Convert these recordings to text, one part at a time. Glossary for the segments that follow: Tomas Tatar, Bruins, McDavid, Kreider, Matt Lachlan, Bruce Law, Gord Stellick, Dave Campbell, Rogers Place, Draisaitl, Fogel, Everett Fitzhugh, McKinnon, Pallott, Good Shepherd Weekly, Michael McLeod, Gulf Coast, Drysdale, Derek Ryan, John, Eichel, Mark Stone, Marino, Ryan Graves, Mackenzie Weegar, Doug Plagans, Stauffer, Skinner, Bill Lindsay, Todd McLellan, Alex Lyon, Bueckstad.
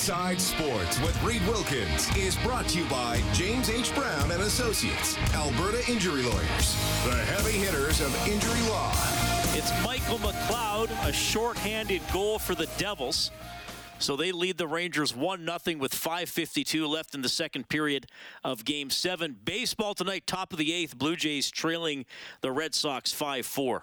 Inside Sports with Reed Wilkins is brought to you by James H. Brown and Associates, Alberta Injury Lawyers, the heavy hitters of injury law. It's Michael McLeod, a shorthanded goal for the Devils. So they lead the Rangers 1-0 with 5:52 left in the second period of Game 7. Baseball tonight, top of the 8th, Blue Jays trailing the Red Sox 5-4.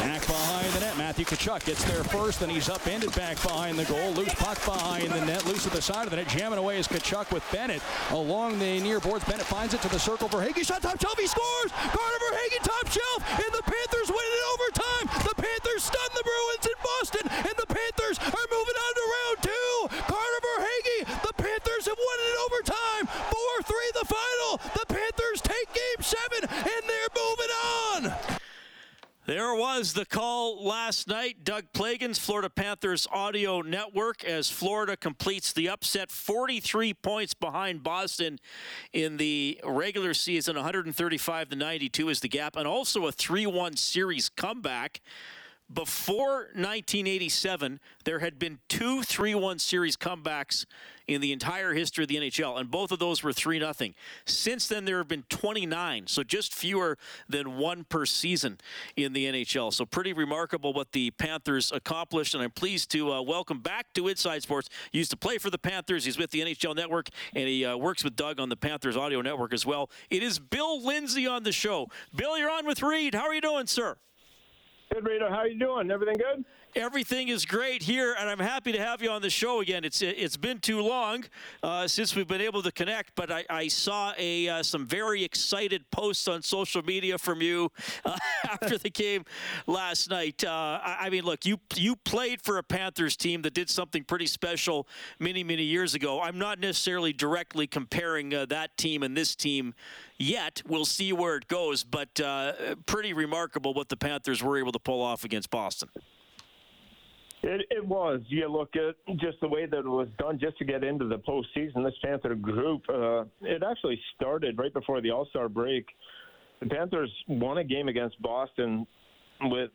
Back behind the net, Matthew Tkachuk gets there first, then he's upended back behind the goal. Loose puck behind the net, loose to the side of the net, jamming away is Tkachuk with Bennett. Along the near boards, Bennett finds it to the circle. Verhaeghe shot top shelf, he scores! Carter Verhaeghe top shelf, and the Panthers win it in overtime! The Panthers stun the Bruins in Boston, and the Panthers are moving on to round two! Carter Verhaeghe, the Panthers have won it in overtime! 4-3 the final, the Panthers take Game 7, and they're moving on! There was the call last night. Doug Plagans, Florida Panthers Audio Network, as Florida completes the upset, 43 points behind Boston in the regular season, 135-92 is the gap, and also a 3-1 series comeback. Before 1987, there had been two 3-1 series comebacks in the entire history of the NHL, and both of those were 3-0. Since then, there have been 29, so just fewer than one per season in the NHL. So pretty remarkable what the Panthers accomplished, and I'm pleased to welcome back to Inside Sports. He used to play for the Panthers. He's with the NHL Network, and he works with Doug on the Panthers Audio Network as well. It is Bill Lindsay on the show. Bill, you're on with Reed. How are you doing, sir? Good, Rita. How you doing? Everything good? Everything is great here, and I'm happy to have you on the show again. It's been too long since we've been able to connect, but I saw some very excited posts on social media from you after the game last night. I mean, look, you played for a Panthers team that did something pretty special many, many years ago. I'm not necessarily directly comparing that team and this team yet. We'll see where it goes, but pretty remarkable what the Panthers were able to pull off against Boston. It was. You look at just the way that it was done just to get into the postseason, this Panther group, it actually started right before the All-Star break. The Panthers won a game against Boston.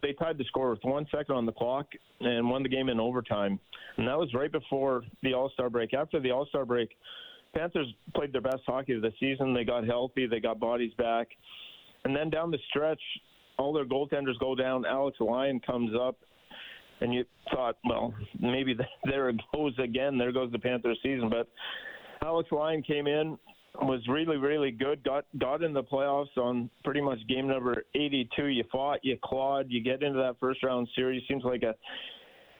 They tied the score with 1 second on the clock and won the game in overtime. And that was right before the All-Star break. After the All-Star break, Panthers played their best hockey of the season. They got healthy. They got bodies back. And then down the stretch, all their goaltenders go down. Alex Lyon comes up, and you thought, well, maybe there it goes again. There goes the Panthers season. But Alex Lyon came in, was really, really good, got in the playoffs on pretty much game number 82. You fought, you clawed, you get into that first-round series. Seems like a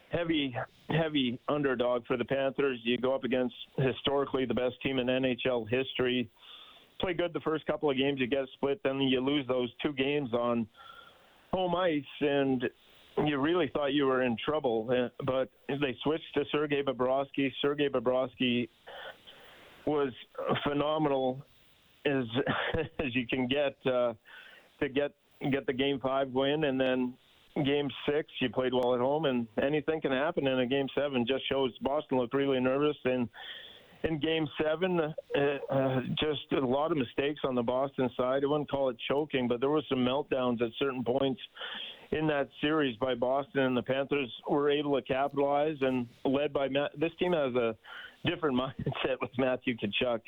heavy, heavy underdog for the Panthers. You go up against historically the best team in NHL history. Play good the first couple of games. You get a split. Then you lose those two games on home ice, and you really thought you were in trouble, but they switched to Sergei Bobrovsky. Sergei Bobrovsky was phenomenal as you can get to get the Game 5 win, and then Game 6, you played well at home, and anything can happen in a Game 7. Just shows Boston looked really nervous, and in Game 7, just a lot of mistakes on the Boston side. I wouldn't call it choking, but there were some meltdowns at certain points in that series by Boston, and the Panthers were able to capitalize, and led by this team has a different mindset with Matthew Tkachuk.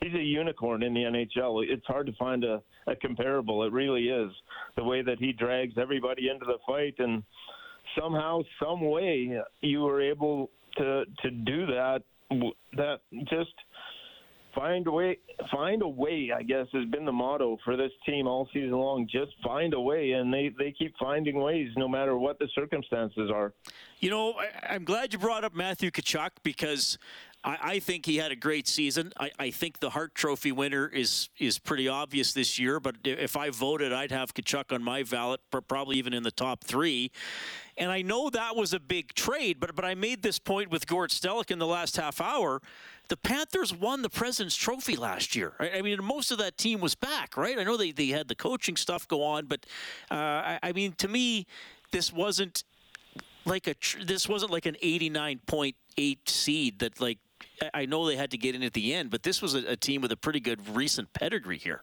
He's a unicorn in the NHL. It's hard to find a comparable. It really is. The way that he drags everybody into the fight, and somehow, some way, you were able to do that. That just find a way, I guess, has been the motto for this team all season long. Just find a way, and they keep finding ways no matter what the circumstances are. You know, I'm glad you brought up Matthew Tkachuk, because I think he had a great season. I think the Hart Trophy winner is pretty obvious this year, but if I voted, I'd have Tkachuk on my ballot, probably even in the top three. And I know that was a big trade, but I made this point with Gord Stellick in the last half hour. The Panthers won the President's Trophy last year. Right? I mean, most of that team was back, right? I know they had the coaching stuff go on, but I mean, to me, this wasn't like an 89.8 seed that, like, I know they had to get in at the end, but this was a team with a pretty good recent pedigree here.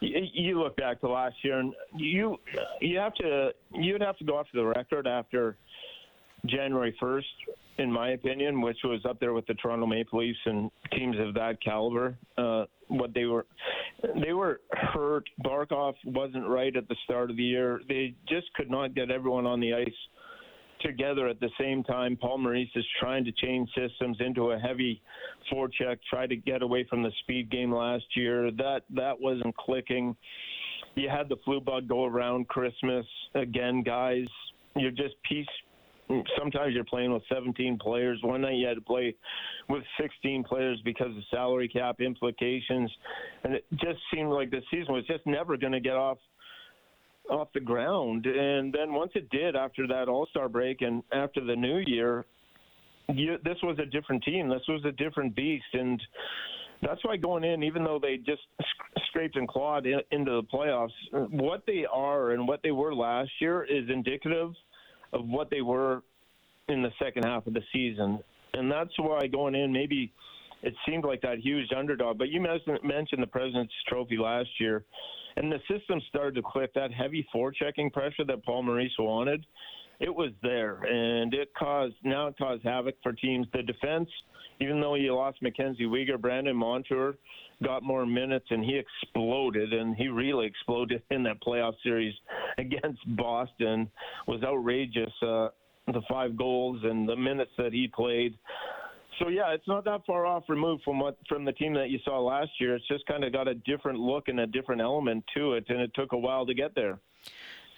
You look back to last year, and you'd have to go off the record after January 1st in my opinion, which was up there with the Toronto Maple Leafs and teams of that caliber. What they were hurt. Barkov wasn't right at the start of the year. They just could not get everyone on the ice together at the same time. Paul Maurice is trying to change systems into a heavy forecheck, try to get away from the speed game last year. That wasn't clicking. You had the flu bug go around Christmas. Again, guys, you're just sometimes you're playing with 17 players. One night you had to play with 16 players because of salary cap implications. And it just seemed like the season was just never going to get off the ground. And then once it did, after that All-Star break and after the new year, this was a different team. This was a different beast. And that's why going in, even though they just scraped and clawed into the playoffs, what they are and what they were last year is indicative of what they were in the second half of the season. And that's why going in, maybe it seemed like that huge underdog. But you mentioned the President's Trophy last year. And the system started to click. That heavy forechecking pressure that Paul Maurice wanted, it was there. And it caused havoc for teams. The defense, even though you lost Mackenzie Weegar, Brandon Montour got more minutes, and he exploded, and he really exploded in that playoff series against Boston. It was outrageous, the 5 goals and the minutes that he played. So, yeah, it's not that far off removed from the team that you saw last year. It's just kind of got a different look and a different element to it, and it took a while to get there.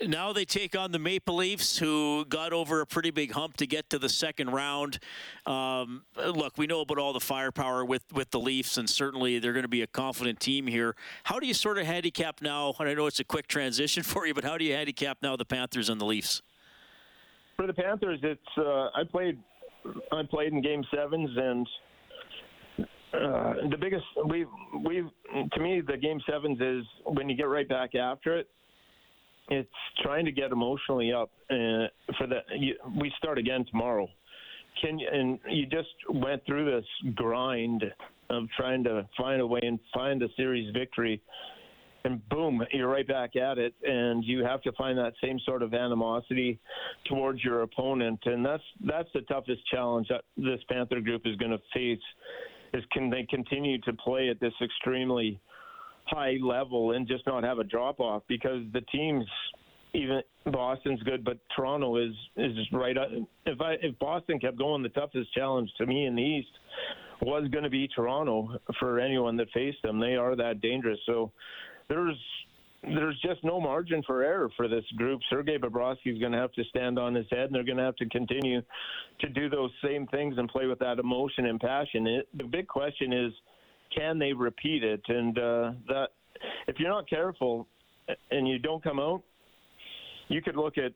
Now they take on the Maple Leafs, who got over a pretty big hump to get to the second round. Look, we know about all the firepower with the Leafs, and certainly they're going to be a confident team here. How do you sort of handicap now, and I know it's a quick transition for you, but how do you handicap now the Panthers and the Leafs? For the Panthers, it's I played in Game 7s, and the biggest to me, the Game 7s is when you get right back after it. It's trying to get emotionally up for that. We start again tomorrow. And you just went through this grind of trying to find a way and find a series victory, and boom, you're right back at it. And you have to find that same sort of animosity towards your opponent. And that's the toughest challenge that this Panther group is going to face, is can they continue to play at this extremely high level and just not have a drop off, because the teams, even Boston's good, but Toronto is right up. If Boston kept going, the toughest challenge to me in the East was going to be Toronto for anyone that faced them. They are that dangerous. So there's just no margin for error for this group. Sergei Bobrovsky is going to have to stand on his head, and they're going to have to continue to do those same things and play with that emotion and passion. The big question is, can they repeat it? And that, if you're not careful and you don't come out, you could look at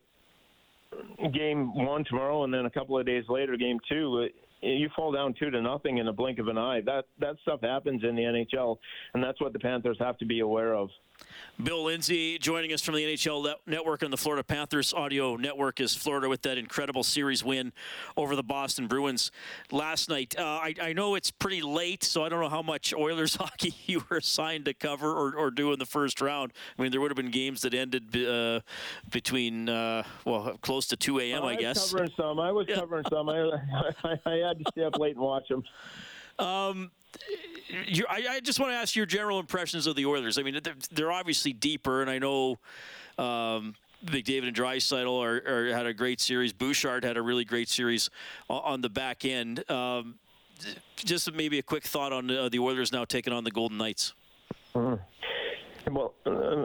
Game 1 tomorrow, and then a couple of days later, Game 2, you fall down 2-0 in a blink of an eye. That stuff happens in the NHL, and that's what the Panthers have to be aware of. Bill Lindsay joining us from the NHL Network and the Florida Panthers Audio Network, is Florida with that incredible series win over the Boston Bruins last night. I know it's pretty late, so I don't know how much Oilers hockey you were assigned to cover or do in the first round. I mean, there would have been games that ended between, close to 2 a.m., I guess. I was covering some. I had to stay up late and watch them. I just want to ask your general impressions of the Oilers. I mean, they're obviously deeper, and I know McDavid and Drysdale had a great series. Bouchard had a really great series on the back end. Just maybe a quick thought on the Oilers now taking on the Golden Knights. Well,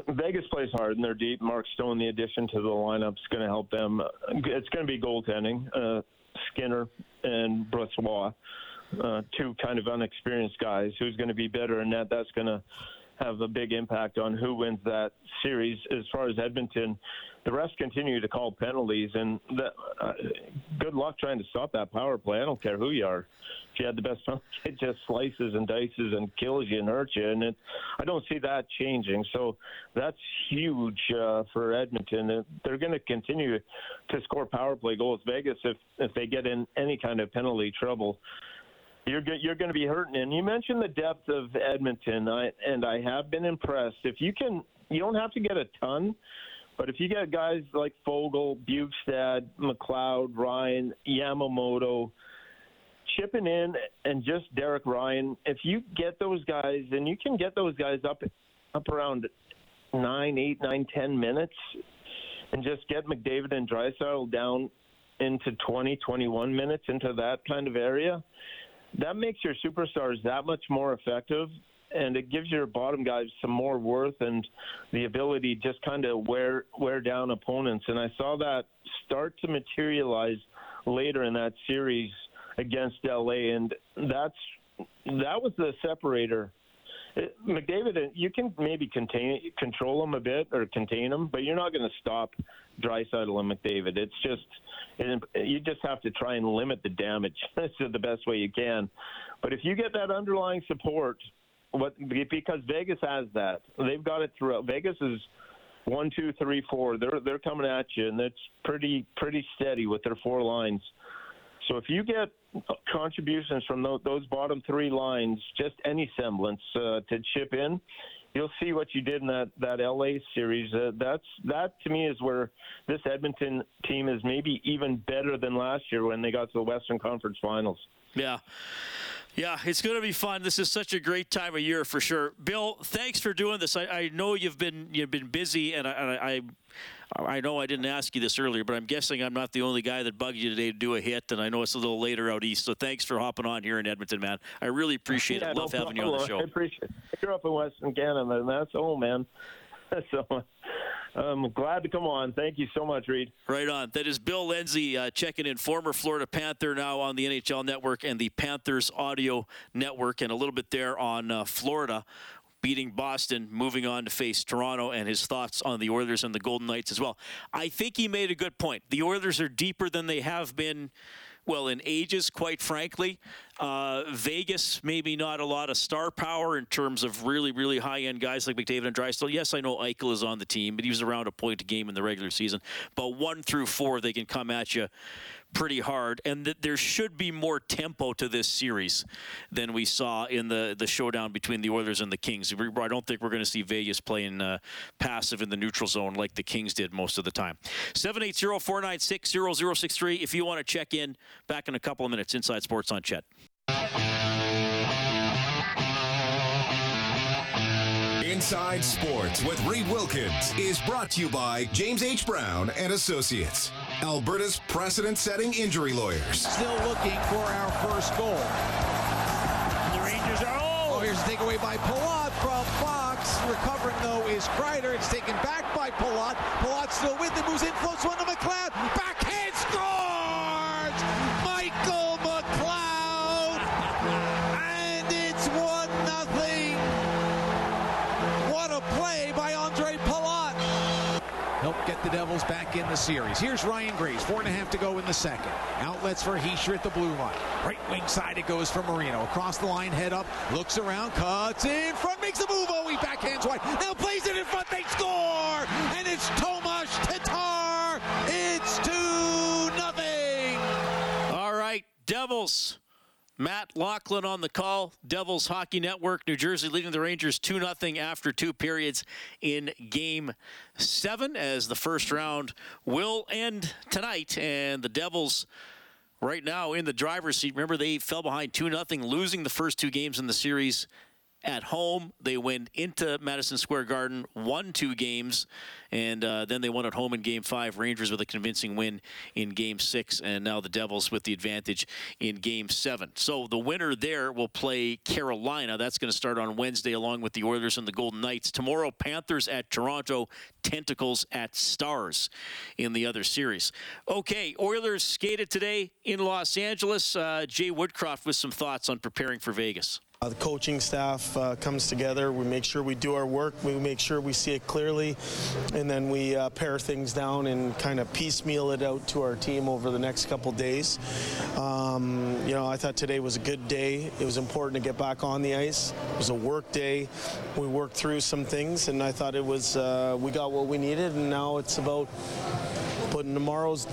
Vegas plays hard, and they're deep. Mark Stone, the addition to the lineup, is going to help them. It's going to be goaltending, Skinner and Bruce Law. Two kind of unexperienced guys. Who's going to be better in net? That's going to have a big impact on who wins that series. As far as Edmonton, the refs continue to call penalties, and good luck trying to stop that power play. I don't care who you are. If you had the best penalty, it just slices and dices and kills you and hurts you, and I don't see that changing. So that's huge for Edmonton. They're going to continue to score power play goals. Vegas, if they get in any kind of penalty trouble, you're going to be hurting. And you mentioned the depth of Edmonton, and I have been impressed. If you can, you don't have to get a ton, but if you get guys like Fogel, Bueckstad, McLeod, Ryan, Yamamoto, chipping in and just Derek Ryan, if you get those guys, and you can get those guys up around 9, 10 minutes, and just get McDavid and Draisaitl down into 20, 21 minutes, into that kind of area, that makes your superstars that much more effective, and it gives your bottom guys some more worth and the ability to just kind of wear down opponents. And I saw that start to materialize later in that series against LA, and that was the separator. McDavid, you can maybe control him a bit or contain him, but you're not going to stop Draisaitl and McDavid. It's just, you just have to try and limit the damage the best way you can. But if you get that underlying support, because Vegas has that. They've got it throughout. Vegas is 1, 2, 3, 4. They're coming at you, and it's pretty steady with their four lines. So if you get contributions from those bottom three lines, just any semblance to chip in, you'll see what you did in that LA series. That to me is where this Edmonton team is maybe even better than last year when they got to the Western Conference Finals. Yeah, it's going to be fun. This is such a great time of year for sure. Bill, thanks for doing this. I know you've been busy, and I know I didn't ask you this earlier, but I'm guessing I'm not the only guy that bugged you today to do a hit, and I know it's a little later out east, so thanks for hopping on here in Edmonton, man. I really appreciate it. Love having you on the show. I appreciate it. You're up in Western Canada, and that's home, man. So I'm glad to come on. Thank you so much, Reed. Right on. That is Bill Lindsay checking in, former Florida Panther, now on the NHL Network and the Panthers Audio Network, and a little bit there on Florida beating Boston, moving on to face Toronto, and his thoughts on the Oilers and the Golden Knights as well. I think he made a good point. The Oilers are deeper than they have been, well, in ages, quite frankly. Vegas, maybe not a lot of star power in terms of really, really high-end guys like McDavid and Drysdale. Yes, I know Eichel is on the team, but he was around a point a game in the regular season. But 1 through 4, they can come at you pretty hard, and that there should be more tempo to this series than we saw in the showdown between the Oilers and the Kings. I don't think we're going to see Vegas playing passive in the neutral zone like the Kings did most of the time. 780-496-0063 if you want to check in. Back in a couple of minutes, Inside Sports on Chet. Inside Sports with Reed Wilkins is brought to you by James H. Brown and Associates, Alberta's precedent-setting injury lawyers. Still looking for our first goal. The Rangers are here's a takeaway by Pallott from Fox. Recovering, though, is Kreider. It's taken back by Pallott. Pallott still with it. Moves in, floats one to McLeod. Backhand scores! Michael McLeod! And it's 1-0. What a play by Andre Pallott. Helped get the Devils back in the series. Here's Ryan Graves, 4.5 to go in the second. Outlets for Heischer at the blue line. Right wing side it goes for Marino. Across the line, head up, looks around, cuts in front, makes a move. Oh, he backhands wide. Now plays it in front, they score! And it's Tomas Tatar! It's 2-0! All right, Devils. Matt Lachlan on the call. Devils Hockey Network, New Jersey leading the Rangers 2-0 after two periods in Game 7, as the first round will end tonight. And the Devils right now in the driver's seat. Remember, they fell behind 2-0, losing the first two games in the series at home. They went into Madison Square Garden, won 2 games, and then they won at home in Game 5. Rangers with a convincing win in Game 6, and now the Devils with the advantage in Game 7. So the winner there will play Carolina. That's going to start on Wednesday, along with the Oilers and the Golden Knights. Tomorrow, Panthers at Toronto, Tentacles at Stars in the other series. Okay, Oilers skated today in Los Angeles. Jay Woodcroft with some thoughts on preparing for Vegas. The coaching staff comes together. We make sure we do our work. We make sure we see it clearly, and then we pare things down and kind of piecemeal it out to our team over the next couple days. I thought today was a good day. It was important to get back on the ice. It was a work day. We worked through some things, and I thought it was we got what we needed, and now it's about putting tomorrow's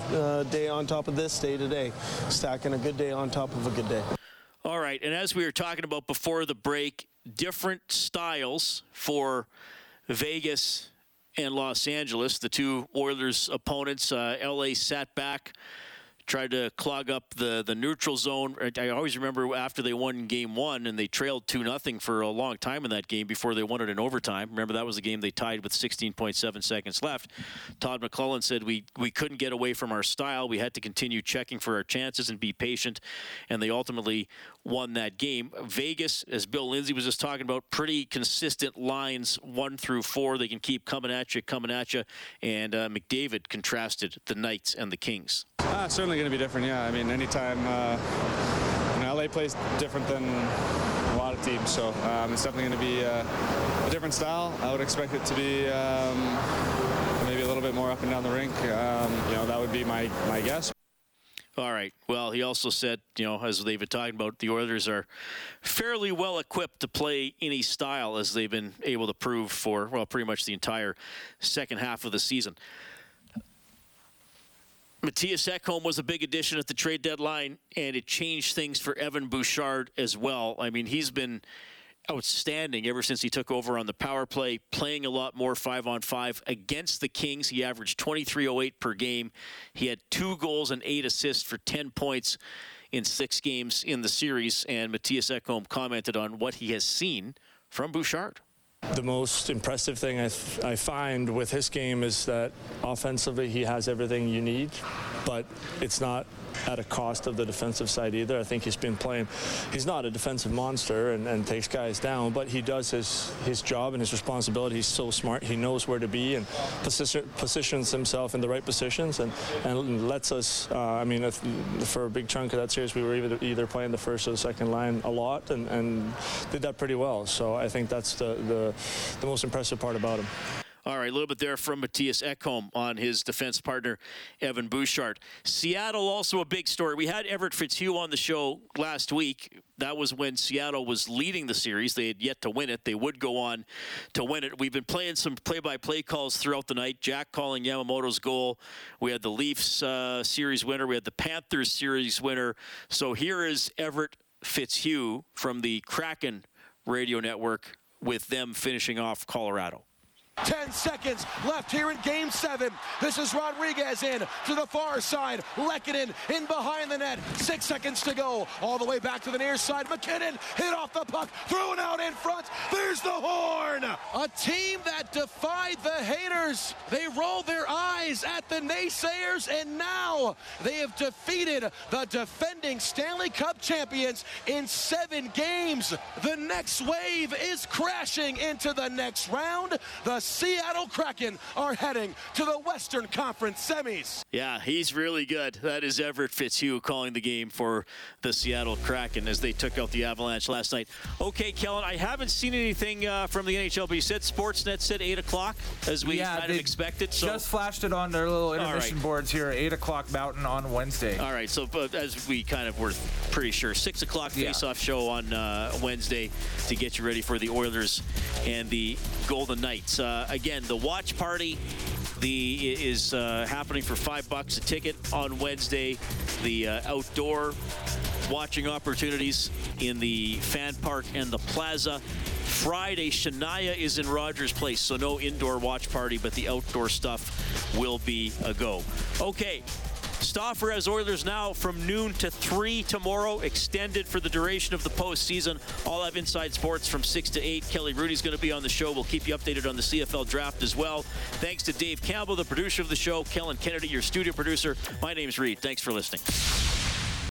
day on top of this day today, stacking a good day on top of a good day. All right, and as we were talking about before the break, different styles for Vegas and Los Angeles, the two Oilers opponents. LA sat back, tried to clog up the neutral zone. I always remember after they won game one and they trailed 2-0 for a long time in that game before they won it in overtime. Remember, that was the game they tied with 16.7 seconds left. Todd McLellan said, we couldn't get away from our style. We had to continue checking for our chances and be patient. And they ultimately won that game. Vegas, as Bill Lindsay was just talking about, pretty consistent lines 1 through 4. They can keep coming at you. And McDavid contrasted the Knights and the Kings. Certainly going to be different, yeah. I mean, anytime LA plays different than a lot of teams, so it's definitely going to be a different style. I would expect it to be maybe a little bit more up and down the rink. That would be my guess. All right. Well, he also said, as they've been talking about, the Oilers are fairly well equipped to play any style, as they've been able to prove for, pretty much the entire second half of the season. Matthias Ekholm was a big addition at the trade deadline, and it changed things for Evan Bouchard as well. I mean, he's been outstanding ever since he took over on the power play, playing a lot more 5-on-5 against the Kings. He averaged 23.08 per game. He had 2 goals and 8 assists for 10 points in 6 games in the series, and Matthias Ekholm commented on what he has seen from Bouchard. The most impressive thing I find with his game is that offensively he has everything you need, but it's not at a cost of the defensive side either. I think he's been playing. He's not a defensive monster and takes guys down, but he does his job and his responsibility. He's so smart. He knows where to be and positions himself in the right positions and lets us, for a big chunk of that series, we were either playing the first or the second line a lot and did that pretty well. So I think that's the most impressive part about him. All right, a little bit there from Matthias Ekholm on his defense partner, Evan Bouchard. Seattle, also a big story. We had Everett Fitzhugh on the show last week. That was when Seattle was leading the series. They had yet to win it. They would go on to win it. We've been playing some play-by-play calls throughout the night. Jack calling Yamamoto's goal. We had the Leafs series winner. We had the Panthers series winner. So here is Everett Fitzhugh from the Kraken radio network with them finishing off Colorado. 10 seconds left here in Game 7. This is Rodriguez in to the far side. Lehkonen in behind the net. 6 seconds to go. All the way back to the near side. McKinnon hit off the puck. Thrown out in front. There's the horn. A team that defied the haters. They rolled their eyes at the naysayers, and now they have defeated the defending Stanley Cup champions in 7 games. The next wave is crashing into the next round. The Seattle Kraken are heading to the Western Conference semis. Yeah, he's really good. That is Everett Fitzhugh calling the game for the Seattle Kraken as they took out the Avalanche last night. Okay, Kellen, I haven't seen anything from the NHL, but you said Sportsnet said 8 o'clock as we kind of expected. So. Just flashed it on their little intermission boards here, 8 o'clock Mountain on Wednesday. All right, so as we kind of were pretty sure, 6 o'clock face-off show on Wednesday to get you ready for the Oilers and the Golden Knights. Again, the watch party is happening for $5 a ticket on Wednesday. The outdoor watching opportunities in the Fan Park and the Plaza. Friday, Shania is in Rogers Place, so no indoor watch party, but the outdoor stuff will be a go. Okay. Stauffer has Oilers now from noon to 3 tomorrow, extended for the duration of the postseason. I'll have Inside Sports from 6 to 8. Kelly Rudy's going to be on the show. We'll keep you updated on the CFL draft as well. Thanks to Dave Campbell, the producer of the show, Kellen Kennedy, your studio producer. My name's Reed. Thanks for listening.